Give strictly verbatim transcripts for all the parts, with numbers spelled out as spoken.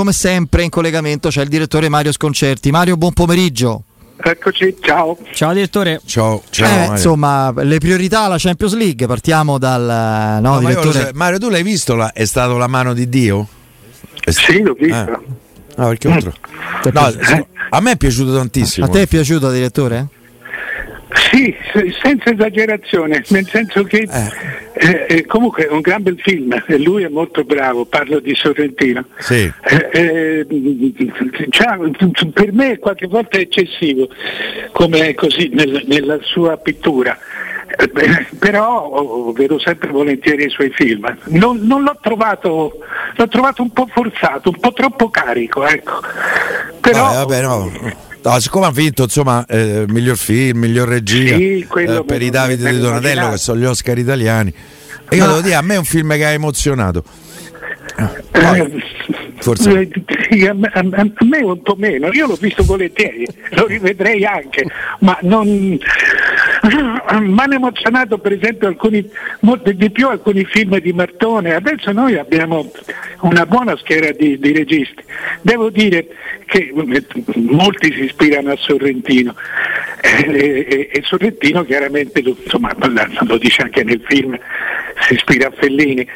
Come sempre in collegamento c'è il direttore Mario Sconcerti. Mario, buon pomeriggio. Eccoci, ciao. Ciao direttore. Ciao, ciao eh, insomma, le priorità alla Champions League, partiamo dal no, no, direttore. Mario, Mario, tu l'hai visto? La, è stata la mano di Dio? È sì, st- l'ho vista. Eh. Ah, perché altro? Mm. No, eh. A me è piaciuto tantissimo. A te è piaciuto, direttore? Sì, senza esagerazione, nel senso che eh. Eh, comunque è un gran bel film e lui è molto bravo, parlo di Sorrentino. Sì. Eh, eh, cioè, per me qualche volta è eccessivo, come è così nel, nella sua pittura, eh, però vedo sempre volentieri i suoi film. Non, non l'ho trovato, l'ho trovato un po' forzato, un po' troppo carico, ecco. Però... Ah, vabbè, no. No, siccome ha vinto insomma eh, miglior film, miglior regia, sì, eh, per i Davide di Donatello immaginato, che sono gli Oscar italiani, e io Ma... devo dire, a me è un film che ha emozionato. Poi, forse a me un po' meno, io l'ho visto volentieri, lo rivedrei anche, ma non mi hanno emozionato per esempio alcuni, molto di più alcuni film di Martone. Adesso noi abbiamo una buona schiera di, di registi, devo dire che molti si ispirano a Sorrentino e, e, e Sorrentino chiaramente lo, insomma, lo dice anche nel film, si ispira a Fellini,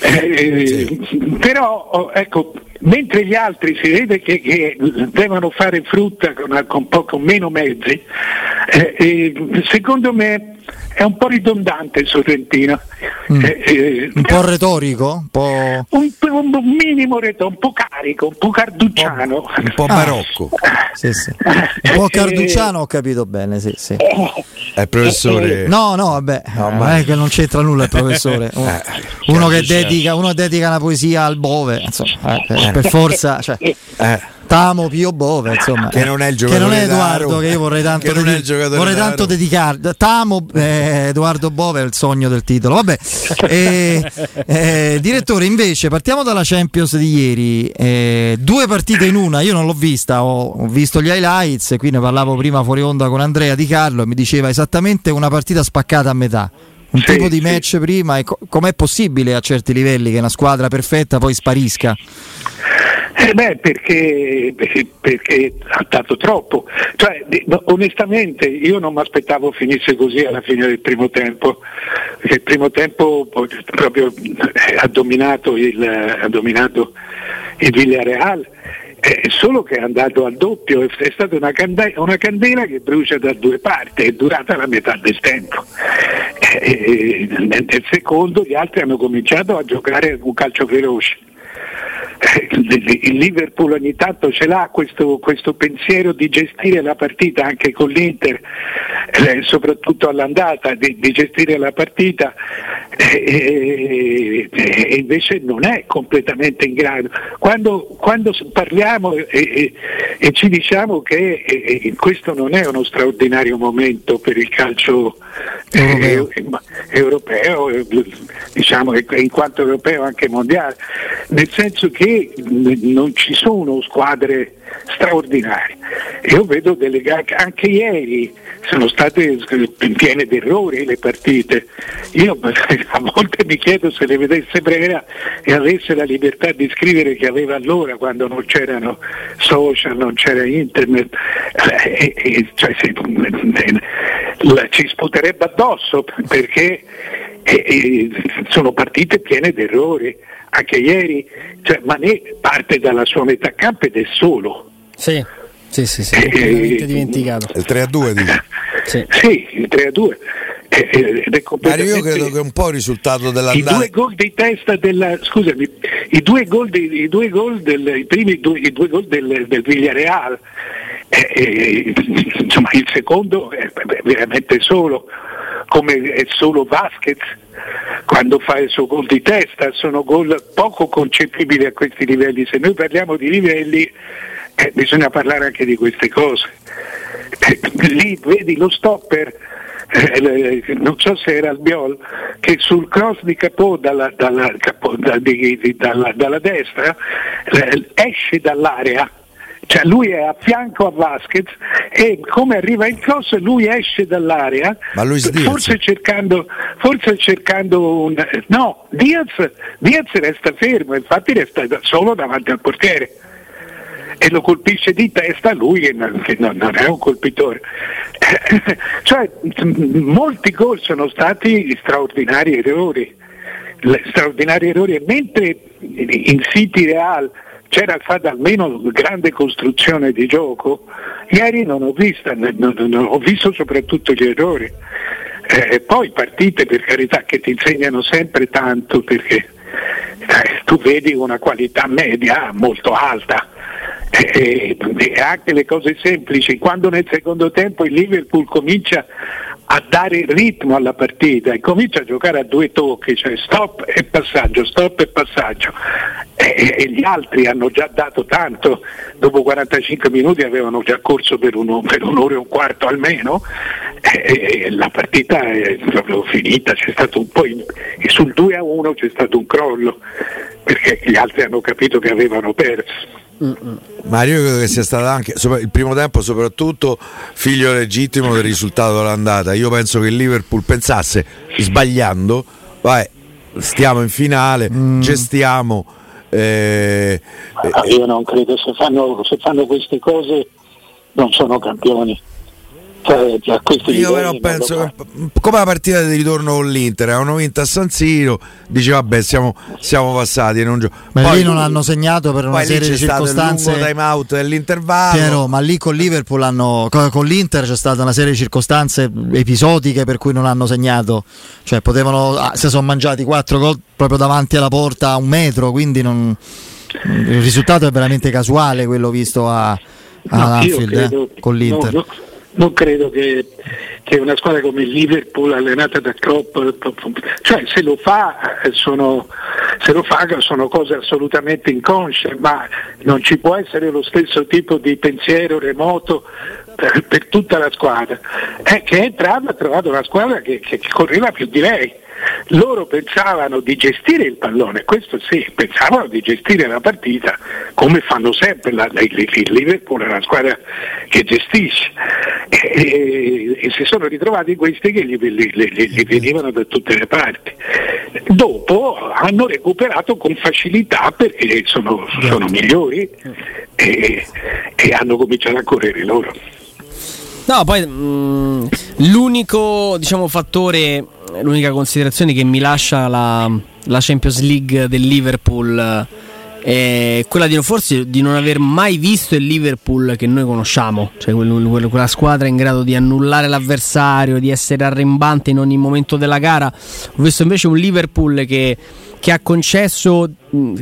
eh, sì. Però ecco, mentre gli altri si vede che, che devono fare frutta con, con poco meno mezzi, eh, eh, secondo me è un po' ridondante il Sorrentino, mm. eh, eh, un po' retorico, un po' un, un, un minimo retorico, un po' carico, un po' carducciano, un po' barocco, ah. sì, sì. un po' carducciano, eh. Ho capito bene, sì, sì. È professore. No, no, vabbè, no, ma... è che non c'entra nulla il professore. Uno che dedica, uno dedica la poesia al Bove, insomma, eh, per forza, cioè. Eh. Tamo Pio Bove, insomma, che non è il giocatore, che non è Edoardo, che io vorrei tanto, dedic- vorrei tanto dedicare. Tamo eh, Edoardo Bove è il sogno del titolo. Vabbè, eh, eh, direttore, invece partiamo dalla Champions di ieri, eh, due partite in una. Io non l'ho vista, ho, ho visto gli highlights, qui ne parlavo prima fuori onda con Andrea Di Carlo e mi diceva esattamente una partita spaccata a metà. Un sì, tipo di match sì. Prima, e co- com'è possibile a certi livelli che una squadra perfetta poi sparisca? Eh beh, perché, perché ha dato troppo, cioè, onestamente io non mi aspettavo finisse così alla fine del primo tempo, perché il primo tempo proprio ha dominato il, ha dominato il Villarreal, eh, solo che è andato al doppio, è stata una candela, una candela che brucia da due parti, è durata la metà del tempo. Eh, nel secondo gli altri hanno cominciato a giocare un calcio veloce. Il Liverpool ogni tanto ce l'ha questo, questo pensiero di gestire la partita anche con l'Inter, eh, soprattutto all'andata, di, di gestire la partita, e eh, eh, invece non è completamente in grado. Quando, quando parliamo e, e, e ci diciamo che e, questo non è uno straordinario momento per il calcio eh, europeo, eh, diciamo in quanto europeo anche mondiale, nel senso che non ci sono squadre straordinarie. Io vedo delle gare, anche ieri sono state piene di errori le partite. Io a volte mi chiedo se le vedesse Brera e avesse la libertà di scrivere che aveva allora, quando non c'erano social, non c'era internet, e, e, cioè, se, la, ci sputerebbe addosso, perché e, e, sono partite piene di errori. Anche ieri, cioè, Mané parte dalla sua metà campo ed è solo. Sì, sì, sì, sì, completamente eh, dimenticato. Il tre a due, dice. Sì. Sì, il tre a due. Ed è completamente... Io credo che è un po' il risultato dell'andata. I due gol di testa della, scusami, i due gol, i due gol del, i primi due, i due gol del, del Villarreal. Eh, eh, insomma, il secondo è veramente solo, come è solo Vasquez quando fa il suo gol di testa. Sono gol poco concepibili a questi livelli. Se noi parliamo di livelli, eh, bisogna parlare anche di queste cose. Eh, lì vedi lo stopper, eh, non so se era Albiol, che sul cross di Capò dalla, dalla, Capò, da, di, di, dalla, dalla destra eh, esce dall'area cioè lui è a fianco a Vasquez e come arriva il cross lui esce dall'area, ma lui forse cercando forse cercando un no, Diaz, Diaz resta fermo, infatti resta solo davanti al portiere e lo colpisce di testa lui che non, che non, non è un colpitore. Cioè molti gol sono stati straordinari errori, straordinari errori, e mentre in City Real c'era stata almeno grande costruzione di gioco, ieri non ho visto, non, non, ho visto soprattutto gli errori. Eh, poi partite, per carità, che ti insegnano sempre tanto, perché eh, tu vedi una qualità media molto alta, e eh, eh, anche le cose semplici, quando nel secondo tempo il Liverpool comincia a dare il ritmo alla partita e comincia a giocare a due tocchi, cioè stop e passaggio, stop e passaggio, e, e gli altri hanno già dato tanto, dopo quarantacinque minuti avevano già corso per, uno, per un'ora e un quarto almeno, e, e la partita è proprio finita, c'è stato un po' in, e sul due a uno c'è stato un crollo, perché gli altri hanno capito che avevano perso. Mario, io credo che sia stato anche il primo tempo soprattutto figlio legittimo del risultato dell'andata. Io penso che il Liverpool pensasse, sbagliando, vai, stiamo in finale, mm. gestiamo eh, eh. Io non credo, se fanno, se fanno queste cose non sono campioni. Cioè, io però penso che, come la partita di ritorno con l'Inter, hanno vinto a San Siro, dice vabbè siamo, siamo passati e non gio- ma poi lì non hanno segnato per una serie di circostanze, lungo time out dell'intervallo, Piero, ma lì con Liverpool hanno, con l'Inter c'è stata una serie di circostanze episodiche per cui non hanno segnato, cioè potevano, se sono mangiati quattro gol proprio davanti alla porta a un metro, quindi non, il risultato è veramente casuale quello visto a, a Anfield, credo, eh, con l'Inter no, no. Non credo che, che una squadra come il Liverpool allenata da Klopp, cioè se lo fa sono, se lo fa sono cose assolutamente inconsce, ma non ci può essere lo stesso tipo di pensiero remoto per, per tutta la squadra. È che è entrata, ha trovato una squadra che, che, che correva più di lei. Loro pensavano di gestire il pallone, questo sì, pensavano di gestire la partita come fanno sempre, la, la, il Liverpool è una squadra che gestisce, e, e si sono ritrovati questi che gli, gli, gli, gli venivano da tutte le parti. Dopo hanno recuperato con facilità perché sono, sono migliori e, e hanno cominciato a correre loro. No, poi mh, l'unico, diciamo, fattore, l'unica considerazione che mi lascia la, la Champions League del Liverpool è quella di forse di non aver mai visto il Liverpool che noi conosciamo, cioè quella squadra in grado di annullare l'avversario, di essere arrembante in ogni momento della gara. Ho visto invece un Liverpool che, che ha concesso,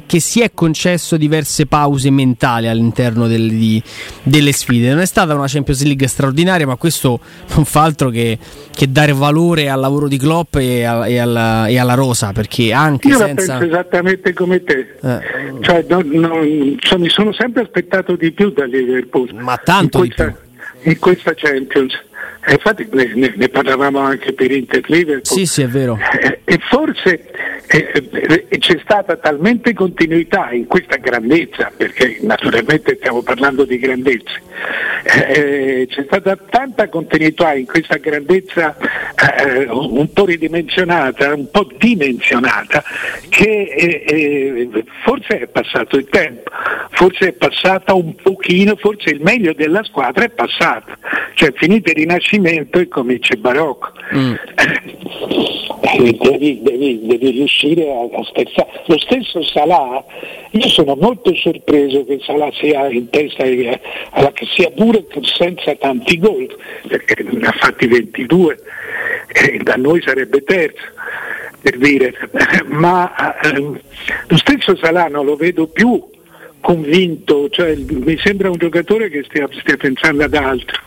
che si è concesso diverse pause mentali all'interno del, di, delle sfide. Non è stata una Champions League straordinaria, ma questo non fa altro che, che dare valore al lavoro di Klopp e, a, e, alla, e alla rosa, perché anche io senza... la penso esattamente come te, eh. cioè, non, non, cioè, mi sono sempre aspettato di più da Liverpool, ma tanto in questa, di più in questa Champions. E infatti ne, ne, ne parlavamo anche per Inter-Liverpool. Sì, sì, è vero. E, e forse e, e c'è stata talmente continuità in questa grandezza, perché naturalmente stiamo parlando di grandezze, e, c'è stata tanta continuità in questa grandezza eh, un po' ridimensionata, un po' dimensionata, che eh, forse è passato il tempo, forse è passata un pochino, forse il meglio della squadra è passato, cioè finite Rinascimento e comincia il barocco. Mm. Devi, devi, devi riuscire a, a spezzare. Lo stesso Salah, io sono molto sorpreso che Salah sia in testa, eh, che sia pure senza tanti gol, perché ne ha fatti ventidue e da noi sarebbe terzo, per dire, ma eh, lo stesso Salah non lo vedo più convinto, cioè mi sembra un giocatore che stia, stia pensando ad altro.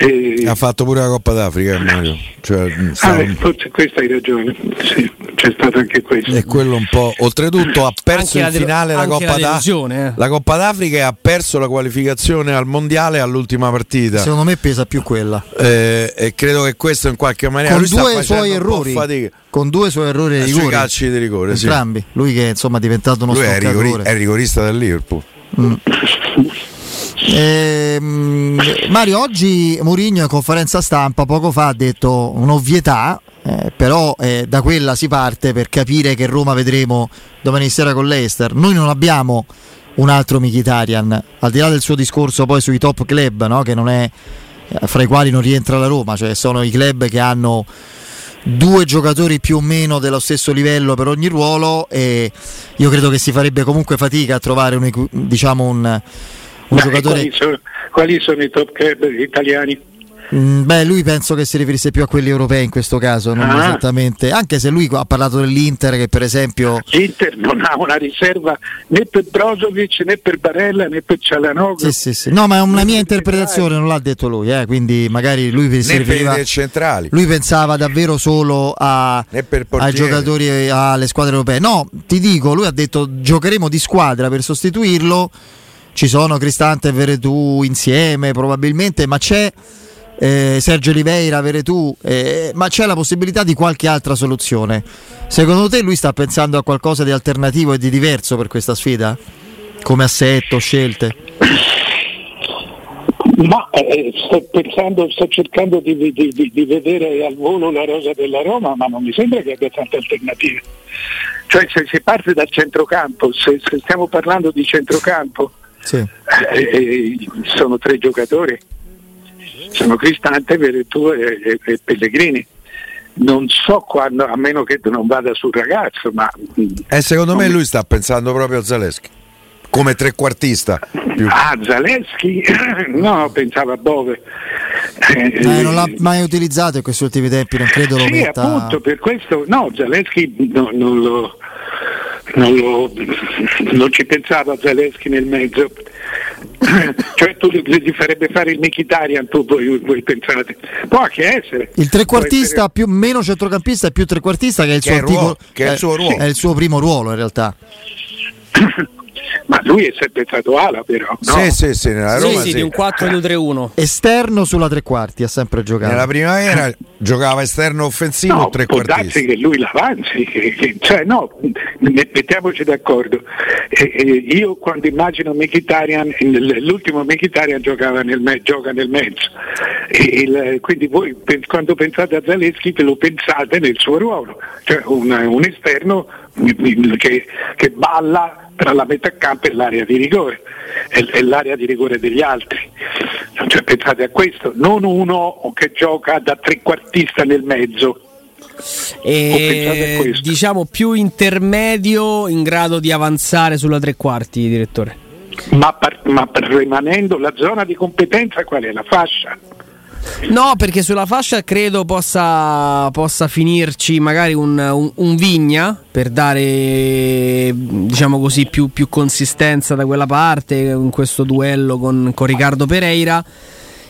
Eh, ha fatto pure la Coppa d'Africa, Mario. Cioè, ah, un... forse questa hai ragione, sì, c'è stato anche questo. E quello un po'. Oltretutto ha perso anche in finale la, la, Coppa la, eh. la Coppa d'Africa e ha perso la qualificazione al mondiale all'ultima partita. Secondo me pesa più quella. Eh, e credo che questo in qualche maniera con due suoi errori, con due suoi errori di rigore, calci di rigore, entrambi. Sì. Lui che insomma è diventato uno lui stoccatore. È, rigori- è rigorista del Liverpool. Mm. Eh, Mario, oggi Mourinho in conferenza stampa poco fa ha detto un'ovvietà, eh, però eh, da quella si parte per capire che Roma vedremo domani sera con Leicester. Noi non abbiamo un altro Mkhitaryan, al di là del suo discorso poi sui top club, no? Che non è, fra i quali non rientra la Roma, cioè sono i club che hanno due giocatori più o meno dello stesso livello per ogni ruolo, e io credo che si farebbe comunque fatica a trovare un, diciamo un, un giocatore. Quali sono, quali sono i top club italiani? Mm, beh, lui penso che si riferisse più a quelli europei in questo caso, non ah. esattamente, anche se lui ha parlato dell'Inter, che per esempio l'Inter non ha una riserva né per Brozovic né per Barella né per Cialanoglu. Sì, sì, sì. No, ma è una mia interpretazione, non l'ha detto lui, eh, quindi magari lui si riferiva, lui pensava davvero solo a, ai giocatori e alle squadre europee. No, ti dico, lui ha detto giocheremo di squadra per sostituirlo, ci sono Cristante e Veretout insieme probabilmente, ma c'è Eh, Sergio Oliveira, Veretout, eh, ma c'è la possibilità di qualche altra soluzione. Secondo te lui sta pensando a qualcosa di alternativo e di diverso per questa sfida? Come assetto, scelte? Ma eh, sto pensando, sto cercando di, di, di, di vedere al volo la rosa della Roma, ma non mi sembra che abbia tante alternative. Cioè se si parte dal centrocampo, se, se stiamo parlando di centrocampo, sì. eh, sono tre giocatori. Sono Cristante, Veretout e, e, e Pellegrini. Non so quando, a meno che non vada sul ragazzo, ma eh, secondo me mi... lui sta pensando proprio a Zalewski come trequartista. Più. Ah, Zalewski? No, pensava a Bove. Eh, ma non l'ha mai utilizzato in questi ultimi tempi, non credo lo sì, metta. Appunto, per questo no, Zalewski no, non lo non lo non ci pensava Zalewski nel mezzo. Cioè tu gli farebbe fare il Mkhitaryan, tu voi, voi pensate può anche essere il trequartista essere... più meno centrocampista e più trequartista, che è il che suo, è antico, ruolo, che è, è, il suo ruolo. È il suo primo ruolo in realtà. Ma lui è sempre stato ala, però no? Sì, sì, sì, nella Roma, sì, sì, sì. Di un quattro due tre uno esterno sulla tre quarti ha sempre giocato. Nella primavera giocava esterno offensivo, no, tre quarti. Può darsi che lui l'avanzi, che, che, cioè no, mettiamoci d'accordo. E, e io quando immagino Mkhitaryan, l'ultimo Mkhitaryan giocava nel me, gioca nel mezzo. E, il, quindi voi quando pensate a Zalewski lo pensate nel suo ruolo, cioè un, un esterno che, che balla tra la metà campo e l'area di rigore, e, e l'area di rigore degli altri. Cioè, pensate a questo, non uno che gioca da trequartista nel mezzo. E, diciamo più intermedio in grado di avanzare sulla tre quarti, direttore. Ma, par- ma par- rimanendo la zona di competenza, qual è la fascia? No, perché sulla fascia credo possa, possa finirci magari un, un, un Vigna per dare, diciamo così, più, più consistenza da quella parte in questo duello con, con Riccardo Pereira,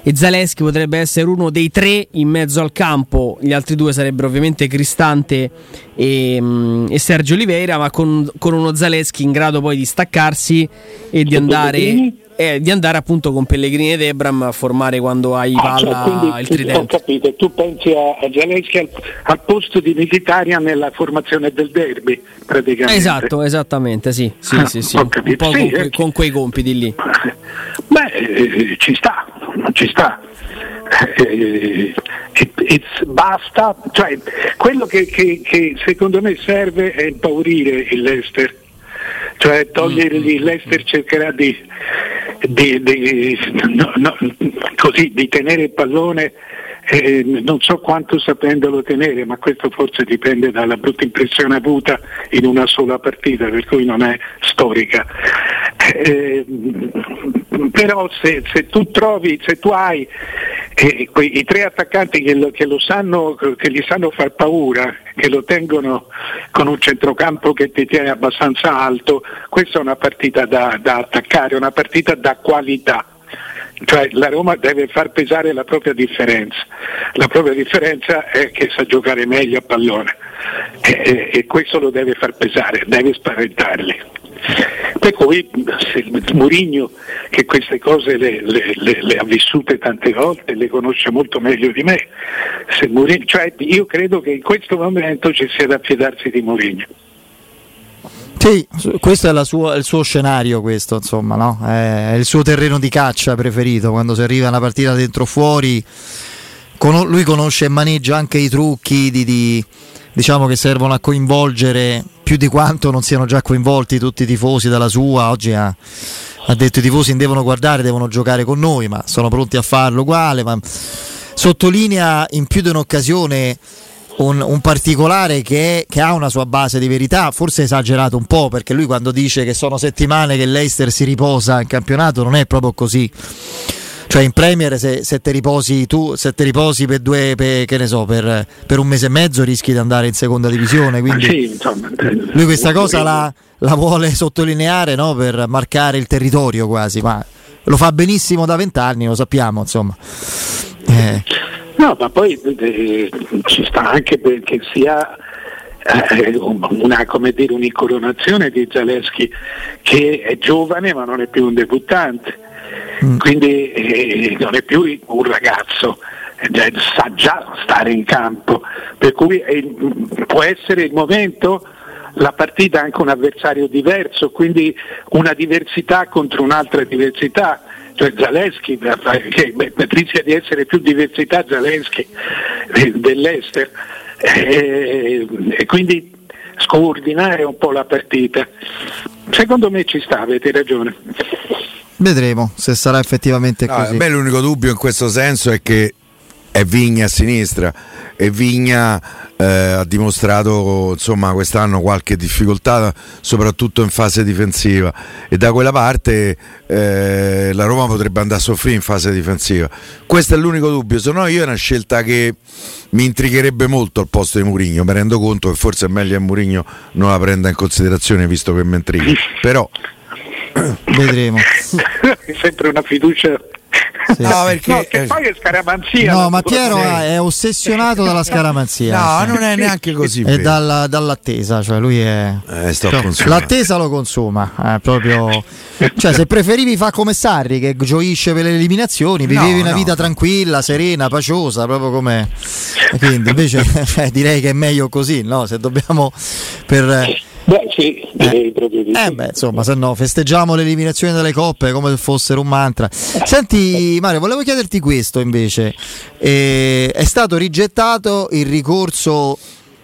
e Zalewski potrebbe essere uno dei tre in mezzo al campo. Gli altri due sarebbero ovviamente Cristante e, e Sergio Oliveira, ma con, con uno Zalewski in grado poi di staccarsi e di andare... Eh, di andare appunto con Pellegrini ed Ebram a formare quando hai ah, palla, cioè, quindi, il tridente. Ho capito, tu pensi a, a Zalewski al, al posto di Mkhitaryan nella formazione del derby praticamente. Esatto, esattamente, sì, sì, ah, sì, sì. Un po' sì, con, eh. que, con quei compiti lì. Beh, eh, ci sta, ci sta. Eh, eh, eh, basta, cioè quello che, che, che secondo me serve è impaurire il Leicester. Cioè togliergli, Leicester cercherà di, di, di, no, no, così, di tenere il pallone, eh, non so quanto sapendolo tenere, ma questo forse dipende dalla brutta impressione avuta in una sola partita, per cui non è storica. Eh, però se, se tu trovi, se tu hai eh, quei, i tre attaccanti che lo, che lo sanno, che gli sanno far paura, che lo tengono con un centrocampo che ti tiene abbastanza alto, questa è una partita da, da attaccare, una partita da qualità. Cioè la Roma deve far pesare la propria differenza. La propria differenza è che sa giocare meglio a pallone, e, e questo lo deve far pesare, deve spaventarli. Per cui Mourinho, che queste cose le, le, le, le ha vissute tante volte, le conosce molto meglio di me, se Mourinho, cioè io credo che in questo momento ci sia da fidarsi di Mourinho. Sì, questo è la sua, il suo scenario, questo, insomma, no? È il suo terreno di caccia preferito, quando si arriva a una partita dentro o fuori. Con, lui conosce e maneggia anche i trucchi di, di, diciamo, che servono a coinvolgere più di quanto non siano già coinvolti tutti i tifosi dalla sua. Oggi ha, ha detto i tifosi non devono guardare, devono giocare con noi, ma sono pronti a farlo uguale. Ma sottolinea in più di un'occasione un, un particolare che, è, che ha una sua base di verità, forse esagerato un po', perché lui quando dice che sono settimane che Leicester si riposa in campionato non è proprio così. Cioè in Premier se, se ti riposi tu, se ti riposi per due, per, che ne so, per, per un mese e mezzo rischi di andare in seconda divisione. Quindi sì, insomma, lui questa cosa la, la vuole sottolineare, no? Per marcare il territorio quasi, ma lo fa benissimo da vent'anni, lo sappiamo, insomma. Eh. No, ma poi eh, ci sta anche perché sia eh, una, come dire, un'incoronazione di Zalewski, che è giovane ma non è più un debuttante. Mm. Quindi eh, non è più un ragazzo, eh, sa già stare in campo, per cui eh, può essere il momento, la partita, anche un avversario diverso, quindi una diversità contro un'altra diversità. Cioè Zalewski, che rischia di essere più diversità Zalewski eh, dell'Ester, eh, e quindi scoordinare un po' la partita. Secondo me ci sta, avete ragione. Vedremo se sarà effettivamente no, così. A me l'unico dubbio in questo senso è che è Vigna a sinistra, e Vigna eh, ha dimostrato, insomma, quest'anno qualche difficoltà soprattutto in fase difensiva, e da quella parte eh, la Roma potrebbe andare a soffrire in fase difensiva. Questo è l'unico dubbio, se no io è una scelta che mi intrigherebbe molto al posto di Mourinho. Mi rendo conto che forse è meglio che Mourinho non la prenda in considerazione, visto che mi intriga, però vedremo. È sempre una fiducia. Sì. No, perché no, che poi è scaramanzia. No, Mattiero è ossessionato dalla scaramanzia. No, cioè, non è neanche così. È dalla, dall'attesa, cioè lui è eh, sto cioè, l'attesa lo consuma, eh, proprio. Cioè, se preferivi fa come Sarri, che gioisce per le eliminazioni, vivevi no, una no. vita tranquilla, serena, paciosa, proprio come. Quindi invece eh, direi che è meglio così, no? Se dobbiamo per eh, Beh sì, direi eh, proprio di sì. Eh beh, insomma, se no festeggiamo l'eliminazione delle coppe come se fossero un mantra. Senti Mario, volevo chiederti questo invece. Eh, è stato rigettato il ricorso,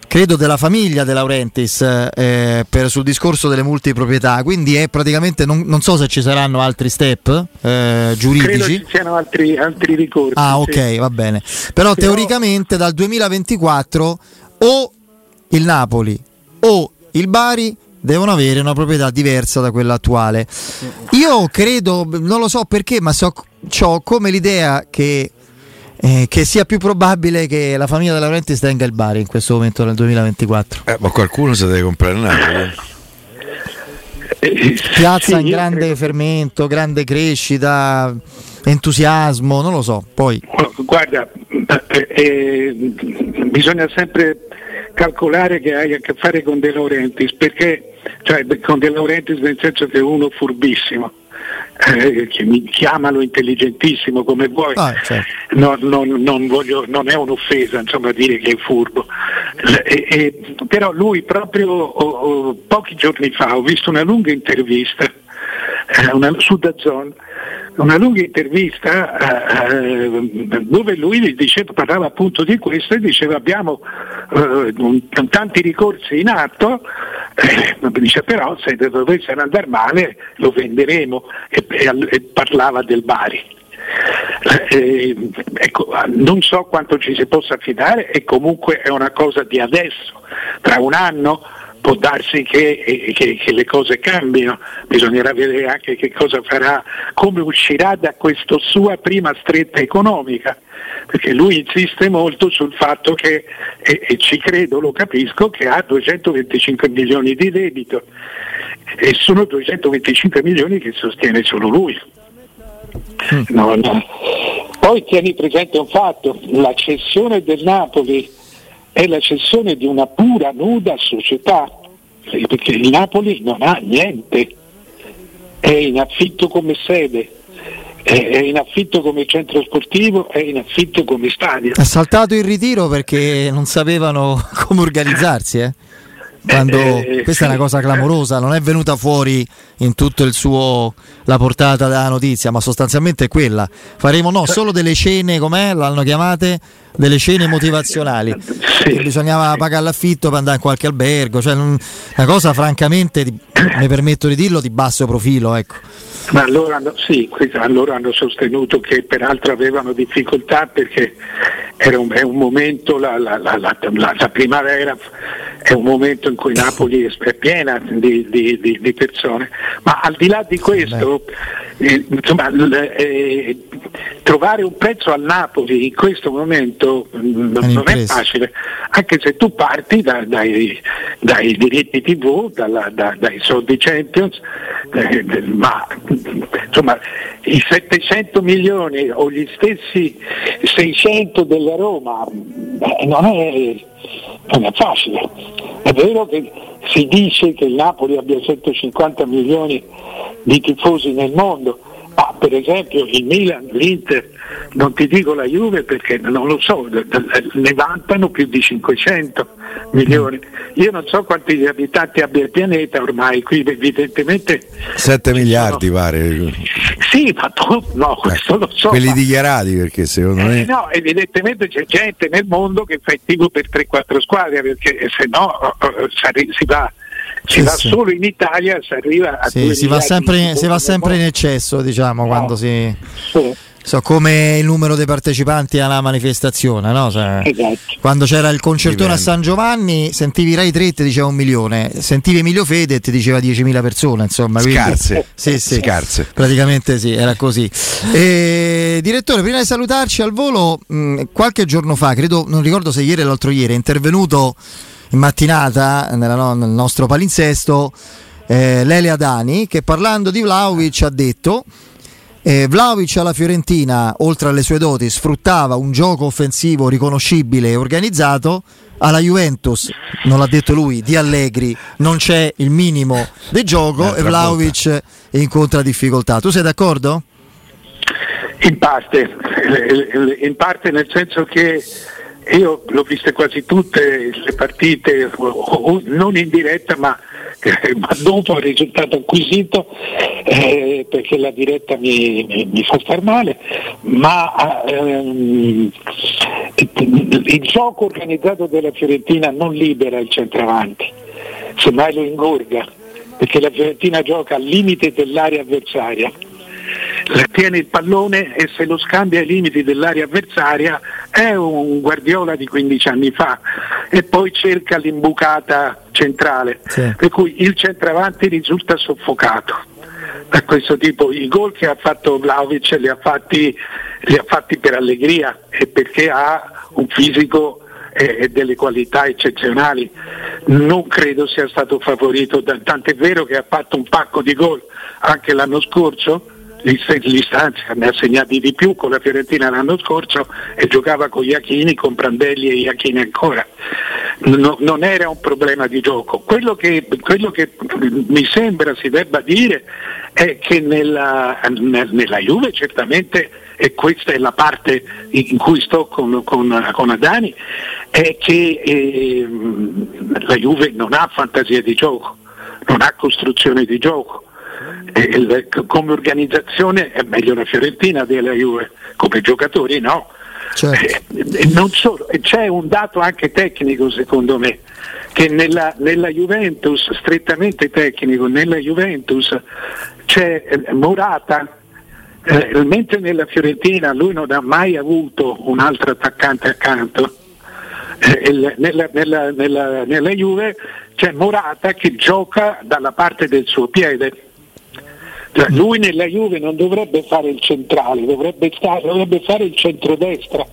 credo, della famiglia De Laurentiis eh, per, sul discorso delle multiproprietà, quindi è praticamente non, non so se ci saranno altri step eh, giuridici. Credo ci siano altri, altri ricorsi. Ah ok, sì. Va bene. Però, Però teoricamente dal duemilaventiquattro o il Napoli o il Bari devono avere una proprietà diversa da quella attuale. Io credo, non lo so perché, ma so, ho come l'idea che, eh, che sia più probabile che la famiglia De Laurentiis tenga il Bari in questo momento nel duemilaventiquattro. Eh, ma qualcuno si deve comprare Napoli. Piazza in grande fermento, grande crescita, entusiasmo, non lo so. Poi guarda, eh, bisogna sempre calcolare che hai a che fare con De Laurentiis, perché cioè con De Laurentiis nel senso che è uno furbissimo, eh, chiamalo intelligentissimo come vuoi, ah, certo. non, non, non, voglio, non è un'offesa, insomma, dire che è furbo, e, e, però lui proprio oh, oh, pochi giorni fa ho visto una lunga intervista eh, una, su DAZN, una lunga intervista eh, dove lui diceva, parlava appunto di questo e diceva abbiamo eh, tanti ricorsi in atto, eh, dice però se dovessero andare male lo venderemo, e, e, e parlava del Bari. Eh, ecco, non so quanto ci si possa affidare, e comunque è una cosa di adesso, tra un anno può darsi che, che, che le cose cambino, bisognerà vedere anche che cosa farà, come uscirà da questa sua prima stretta economica, perché lui insiste molto sul fatto che, e, e ci credo, lo capisco, che ha duecentoventicinque milioni di debito, e sono duecentoventicinque milioni che sostiene solo lui. Mm. No, no. Poi tieni presente un fatto, la cessione del Napoli è la cessione di una pura nuda società, perché il Napoli non ha niente, è in affitto come sede, è in affitto come centro sportivo, è in affitto come stadio. Ha saltato il ritiro perché non sapevano come organizzarsi, eh? quando eh, questa sì. È una cosa clamorosa, non è venuta fuori in tutto il suo la portata della notizia, ma sostanzialmente è quella. Faremo no solo delle cene, com'è l'hanno chiamate, delle cene motivazionali, sì, bisognava sì. pagare l'affitto per andare in qualche albergo, cioè non, una cosa francamente di, mi permetto di dirlo, di basso profilo, ecco. Ma allora hanno, sì, allora hanno sostenuto che peraltro avevano difficoltà perché era un, è un momento la, la, la, la, la, la primavera è un momento in cui Napoli è piena di, di, di, di persone, ma al di là di questo eh, insomma eh, trovare un prezzo al Napoli in questo momento non è facile, anche se tu parti da, dai, dai diritti tivù, dalla, da, dai soldi Champions, eh, del, ma insomma i settecento milioni o gli stessi seicento della Roma beh, non, è, non è facile. È vero che si dice che il Napoli abbia centocinquanta milioni di tifosi nel mondo, ma ah, per esempio il Milan, l'Inter, non ti dico la Juve perché non lo so, ne vantano più di cinquecento milioni. Io non so quanti abitanti abbia il pianeta ormai, qui evidentemente sette miliardi sono... pare. Sì, ma tu, no, questo eh, lo so. Quelli ma... dichiarati, perché secondo me eh, no, evidentemente c'è gente nel mondo che fa il tifo per tre quattro squadre, perché se no si va Si sì, va sì. solo in Italia, si arriva a sì, si va sempre, si va sempre in eccesso, diciamo, no. quando si sì. so come il numero dei partecipanti alla manifestazione, no? Cioè, esatto. Quando c'era il concertone a San Giovanni sentivi Rai tre e ti diceva un milione, sentivi Emilio Fede e ti diceva diecimila persone, insomma, scarse, quindi, sì, sì, scarse. Praticamente sì, era così. E, direttore, prima di salutarci al volo, mh, qualche giorno fa, credo, non ricordo se ieri o l'altro ieri, è intervenuto in mattinata nella, no, nel nostro palinsesto eh, Lele Adani, che parlando di Vlahović ha detto eh, Vlahović alla Fiorentina, oltre alle sue doti, sfruttava un gioco offensivo riconoscibile e organizzato. Alla Juventus, non l'ha detto lui, di Allegri non c'è il minimo del gioco e Vlahović incontra difficoltà. Tu sei d'accordo? In parte, in parte nel senso che io l'ho viste quasi tutte le partite, non in diretta ma, ma dopo il risultato acquisito, eh, perché la diretta mi, mi, mi fa star male, ma ehm, il gioco organizzato della Fiorentina non libera il centravanti, semmai lo ingorga, perché la Fiorentina gioca al limite dell'area avversaria. Tiene il pallone e se lo scambia ai limiti dell'area avversaria è un Guardiola di quindici anni fa e poi cerca l'imbucata centrale, sì. Per cui il centravanti risulta soffocato da questo tipo. I gol che ha fatto Vlahović li ha fatti, li ha fatti per allegria e perché ha un fisico e delle qualità eccezionali, non credo sia stato favorito, tant'è vero che ha fatto un pacco di gol anche l'anno scorso, l'Istanza ne ha segnati di più con la Fiorentina l'anno scorso e giocava con Iachini, con Prandelli e Iachini ancora. No, non era un problema di gioco. Quello che, quello che mi sembra si debba dire è che nella, nella Juve certamente, e questa è la parte in cui sto con, con, con Adani, è che eh, la Juve non ha fantasia di gioco, non ha costruzione di gioco. E come organizzazione è meglio la Fiorentina della Juve, come giocatori no, certo. E non solo, c'è un dato anche tecnico secondo me, che nella, nella Juventus, strettamente tecnico, nella Juventus c'è Morata, eh, mentre nella Fiorentina lui non ha mai avuto un altro attaccante accanto. Nella, nella, nella, nella Juve c'è Morata che gioca dalla parte del suo piede. Cioè, lui nella Juve non dovrebbe fare il centrale, dovrebbe, stare, dovrebbe fare il centrodestra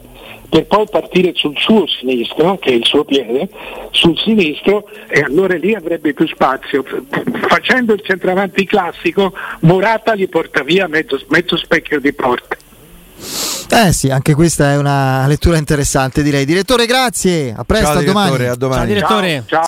per poi partire sul suo sinistro, che è il suo piede, sul sinistro, e allora lì avrebbe più spazio. Facendo il centravanti classico, Morata gli porta via mezzo, mezzo specchio di porta. Eh sì, anche questa è una lettura interessante, direi. Direttore, grazie, a presto, ciao, a domani. A domani. Ciao, direttore. Ciao, ciao.